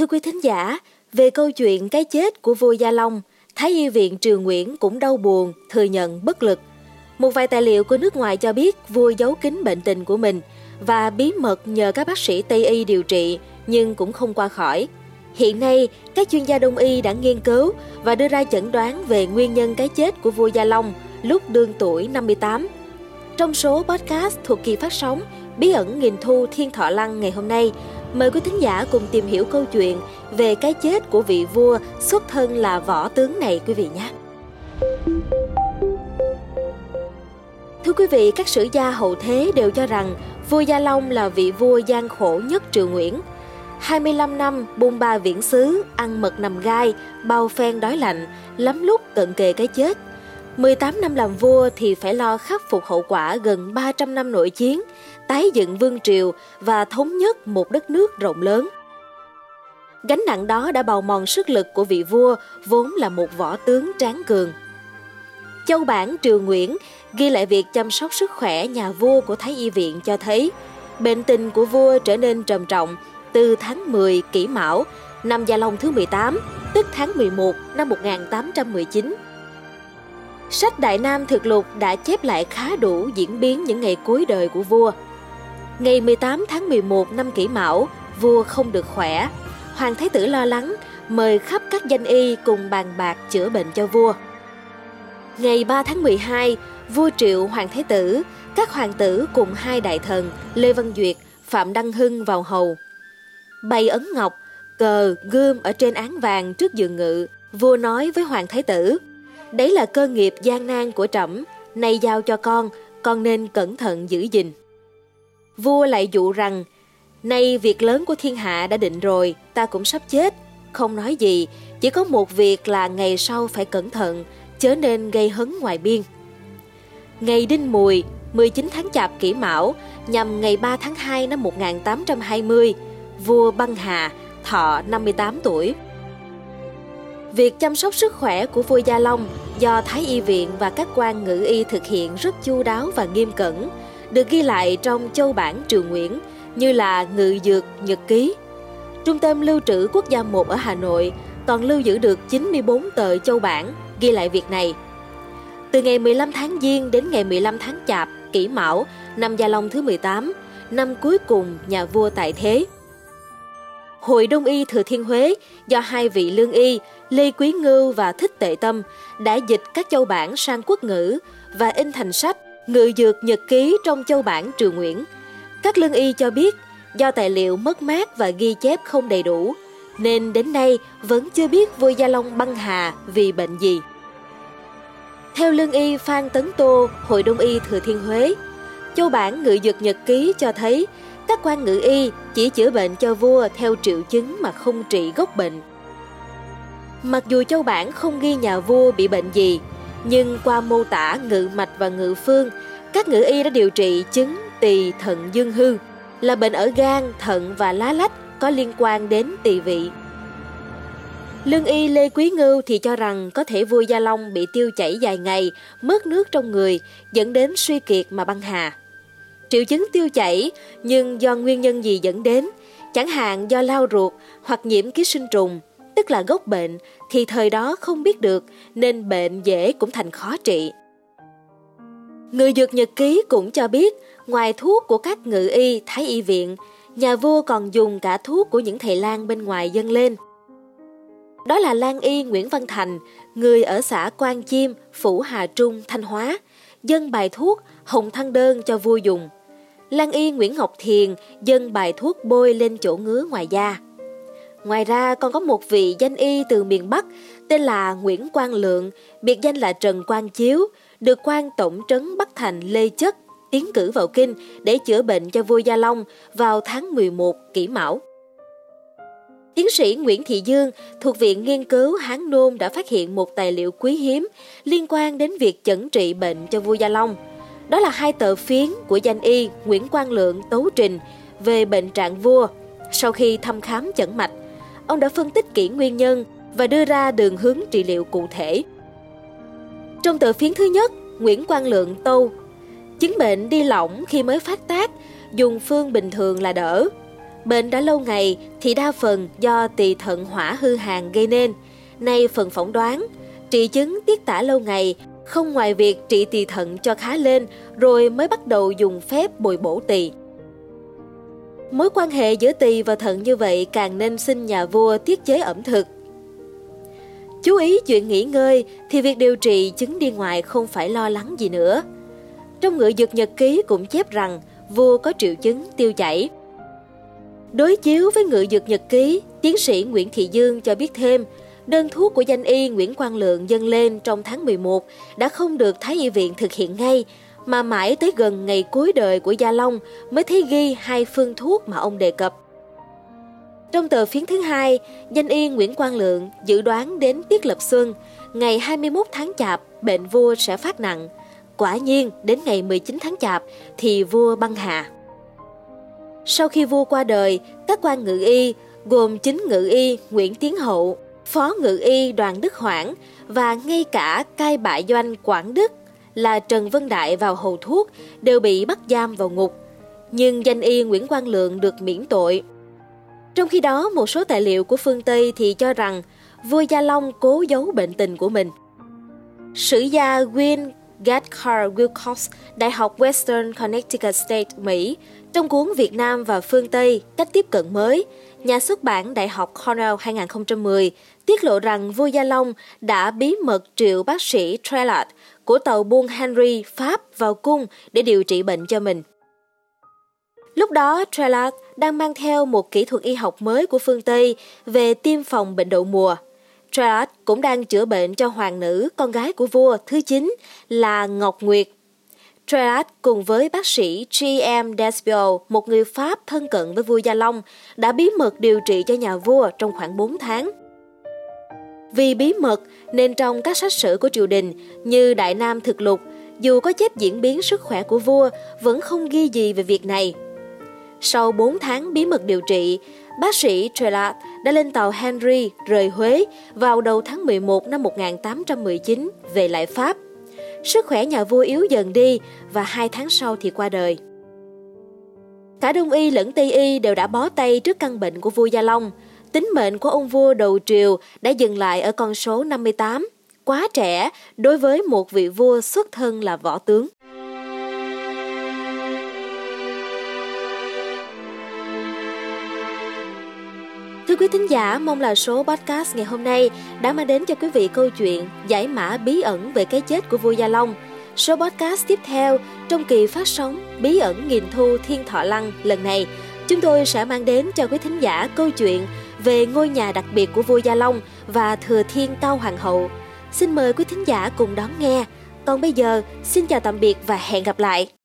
Thưa quý thính giả, về câu chuyện cái chết của vua Gia Long, Thái Y viện Triều Nguyễn cũng đau buồn, thừa nhận bất lực. Một vài tài liệu của nước ngoài cho biết vua giấu kín bệnh tình của mình và bí mật nhờ các bác sĩ Tây Y điều trị nhưng cũng không qua khỏi. Hiện nay, các chuyên gia Đông Y đã nghiên cứu và đưa ra chẩn đoán về nguyên nhân cái chết của vua Gia Long lúc đương tuổi 58. Trong số podcast thuộc kỳ phát sóng Bí ẩn nghìn thu Thiên Thọ Lăng ngày hôm nay, mời quý thính giả cùng tìm hiểu câu chuyện về cái chết của vị vua xuất thân là võ tướng này quý vị nhé. Thưa quý vị, các sử gia hậu thế đều cho rằng vua Gia Long là vị vua gian khổ nhất Triều Nguyễn. 25 năm bôn ba viễn xứ, ăn mật nằm gai, bao phen đói lạnh, lắm lúc cận kề cái chết. 18 năm làm vua thì phải lo khắc phục hậu quả gần 300 năm nội chiến, tái dựng vương triều và thống nhất một đất nước rộng lớn. Gánh nặng đó đã bào mòn sức lực của vị vua vốn là một võ tướng tráng cường. Châu Bản Triều Nguyễn ghi lại việc chăm sóc sức khỏe nhà vua của Thái Y viện cho thấy bệnh tình của vua trở nên trầm trọng từ tháng 10 Kỷ Mão năm Gia Long thứ 18, tức tháng 11 năm 1819. Sách Đại Nam Thực Lục đã chép lại khá đủ diễn biến những ngày cuối đời của vua. Ngày 18 tháng 11 năm Kỷ Mão, vua không được khỏe. Hoàng Thái Tử lo lắng, mời khắp các danh y cùng bàn bạc chữa bệnh cho vua. Ngày 3 tháng 12, vua triệu Hoàng Thái Tử, các hoàng tử cùng hai đại thần Lê Văn Duyệt, Phạm Đăng Hưng vào hầu. Bày ấn ngọc, cờ, gươm ở trên án vàng trước giường ngự, vua nói với Hoàng Thái Tử: "Đấy là cơ nghiệp gian nan của trẫm, nay giao cho con nên cẩn thận giữ gìn." Vua lại dụ rằng: "Nay việc lớn của thiên hạ đã định rồi, ta cũng sắp chết, không nói gì, chỉ có một việc là ngày sau phải cẩn thận, chớ nên gây hấn ngoài biên." Ngày Đinh Mùi, 19 tháng Chạp Kỷ Mão, nhằm ngày 3 tháng 2 năm 1820, vua băng hà, thọ 58 tuổi. Việc chăm sóc sức khỏe của vua Gia Long do Thái Y viện và các quan ngự y thực hiện rất chu đáo và nghiêm cẩn, được ghi lại trong Châu Bản Triều Nguyễn như là Ngự Dược Nhật Ký. Trung tâm lưu trữ quốc gia 1 ở Hà Nội còn lưu giữ được 94 tờ châu bản ghi lại việc này. Từ ngày 15 tháng Giêng đến ngày 15 tháng Chạp Kỷ Mão năm Gia Long thứ 18, năm cuối cùng nhà vua tại thế. Hội Đông Y Thừa Thiên Huế do hai vị lương y Lê Quý Ngưu và Thích Tệ Tâm đã dịch các châu bản sang quốc ngữ và in thành sách Ngự Dược Nhật Ký trong Châu Bản Triều Nguyễn. Các lương y cho biết do tài liệu mất mát và ghi chép không đầy đủ, nên đến nay vẫn chưa biết vua Gia Long băng hà vì bệnh gì. Theo lương y Phan Tấn Tô, Hội Đông Y Thừa Thiên Huế, Châu Bản Ngự Dược Nhật Ký cho thấy các quan ngự y chỉ chữa bệnh cho vua theo triệu chứng mà không trị gốc bệnh. Mặc dù châu bản không ghi nhà vua bị bệnh gì, nhưng qua mô tả ngự mạch và ngự phương, các ngự y đã điều trị chứng tỳ thận dương hư, là bệnh ở gan, thận và lá lách có liên quan đến tỳ vị. Lương y Lê Quý Ngưu thì cho rằng có thể vua Gia Long bị tiêu chảy dài ngày, mất nước trong người, dẫn đến suy kiệt mà băng hà. Triệu chứng tiêu chảy nhưng do nguyên nhân gì dẫn đến, chẳng hạn do lao ruột hoặc nhiễm ký sinh trùng, tức là gốc bệnh, thì thời đó không biết được nên bệnh dễ cũng thành khó trị. Ngự Dược Nhật Ký cũng cho biết ngoài thuốc của các ngự y Thái Y viện, nhà vua còn dùng cả thuốc của những thầy lang bên ngoài dâng lên. Đó là lang y Nguyễn Văn Thành, người ở xã Quan Chiêm, Phủ Hà Trung, Thanh Hóa, dâng bài thuốc Hồng Thăng Đơn cho vua dùng. Lang y Nguyễn Ngọc Thiền dâng bài thuốc bôi lên chỗ ngứa ngoài da. Ngoài ra còn có một vị danh y từ miền Bắc tên là Nguyễn Quang Lượng, biệt danh là Trần Quang Chiếu, được quan tổng trấn Bắc Thành Lê Chất tiến cử vào kinh để chữa bệnh cho vua Gia Long vào tháng 11 Kỷ Mão. Tiến sĩ Nguyễn Thị Dương thuộc Viện Nghiên cứu Hán Nôm đã phát hiện một tài liệu quý hiếm liên quan đến việc chẩn trị bệnh cho vua Gia Long. Đó là hai tờ phiến của danh y Nguyễn Quang Lượng tấu trình về bệnh trạng vua. Sau khi thăm khám chẩn mạch, ông đã phân tích kỹ nguyên nhân và đưa ra đường hướng trị liệu cụ thể. Trong tờ phiến thứ nhất, Nguyễn Quang Lượng tâu: "Chứng bệnh đi lỏng khi mới phát tác, dùng phương bình thường là đỡ. Bệnh đã lâu ngày thì đa phần do tỳ thận hỏa hư hàn gây nên. Nay phần phỏng đoán, trị chứng tiết tả lâu ngày, không ngoài việc trị tỳ thận cho khá lên rồi mới bắt đầu dùng phép bồi bổ tỳ. Mối quan hệ giữa tỳ và thận như vậy càng nên xin nhà vua tiết chế ẩm thực. Chú ý chuyện nghỉ ngơi thì việc điều trị chứng đi ngoài không phải lo lắng gì nữa. Trong Ngự Dược Nhật Ký cũng chép rằng vua có triệu chứng tiêu chảy. Đối chiếu với Ngự Dược Nhật Ký, tiến sĩ Nguyễn Thị Dương cho biết thêm, đơn thuốc của danh y Nguyễn Quang Lượng dâng lên trong tháng 11 đã không được Thái Y viện thực hiện ngay, mà mãi tới gần ngày cuối đời của Gia Long mới thấy ghi hai phương thuốc mà ông đề cập. Trong tờ phiến thứ hai, danh y Nguyễn Quang Lượng dự đoán đến tiết lập xuân, ngày 21 tháng Chạp, bệnh vua sẽ phát nặng. Quả nhiên, đến ngày 19 tháng Chạp thì vua băng hà. Sau khi vua qua đời, các quan ngự y gồm chính ngự y Nguyễn Tiến Hậu, phó ngự y Đoàn Đức Hoảng và ngay cả cai bại doanh Quảng Đức là Trần Vân Đại vào hầu thuốc đều bị bắt giam vào ngục. Nhưng danh y Nguyễn Quang Lượng được miễn tội. Trong khi đó, một số tài liệu của phương Tây thì cho rằng vua Gia Long cố giấu bệnh tình của mình. Sử gia Wynne Gadkar-Wilcox, Đại học Western Connecticut State, Mỹ, trong cuốn Việt Nam và phương Tây, cách tiếp cận mới, nhà xuất bản Đại học Cornell 2010, tiết lộ rằng vua Gia Long đã bí mật triệu bác sĩ Trélat của tàu buôn Henry, Pháp vào cung để điều trị bệnh cho mình. Lúc đó, Trélat đang mang theo một kỹ thuật y học mới của phương Tây về tiêm phòng bệnh đậu mùa. Trélat cũng đang chữa bệnh cho hoàng nữ, con gái của vua thứ 9 là Ngọc Nguyệt. Trélat cùng với bác sĩ G.M. Despiau, một người Pháp thân cận với vua Gia Long, đã bí mật điều trị cho nhà vua trong khoảng 4 tháng. Vì bí mật nên trong các sách sử của triều đình như Đại Nam Thực Lục, dù có chép diễn biến sức khỏe của vua, vẫn không ghi gì về việc này. Sau 4 tháng bí mật điều trị, bác sĩ Trélat đã lên tàu Henry rời Huế vào đầu tháng 11 năm 1819 về lại Pháp. Sức khỏe nhà vua yếu dần đi và 2 tháng sau thì qua đời. Cả Đông Y lẫn Tây Y đều đã bó tay trước căn bệnh của vua Gia Long. Tính mệnh của ông vua đầu triều đã dừng lại ở con số 58, quá trẻ đối với một vị vua xuất thân là võ tướng. Thưa quý thính giả, mong là số podcast ngày hôm nay đã mang đến cho quý vị câu chuyện giải mã bí ẩn về cái chết của vua Gia Long. Số podcast tiếp theo trong kỳ phát sóng Bí ẩn nghìn thu Thiên Thọ Lăng lần này, chúng tôi sẽ mang đến cho quý thính giả câu chuyện về ngôi nhà đặc biệt của vua Gia Long và Thừa Thiên Cao Hoàng hậu. Xin mời quý thính giả cùng đón nghe. Còn bây giờ, xin chào tạm biệt và hẹn gặp lại.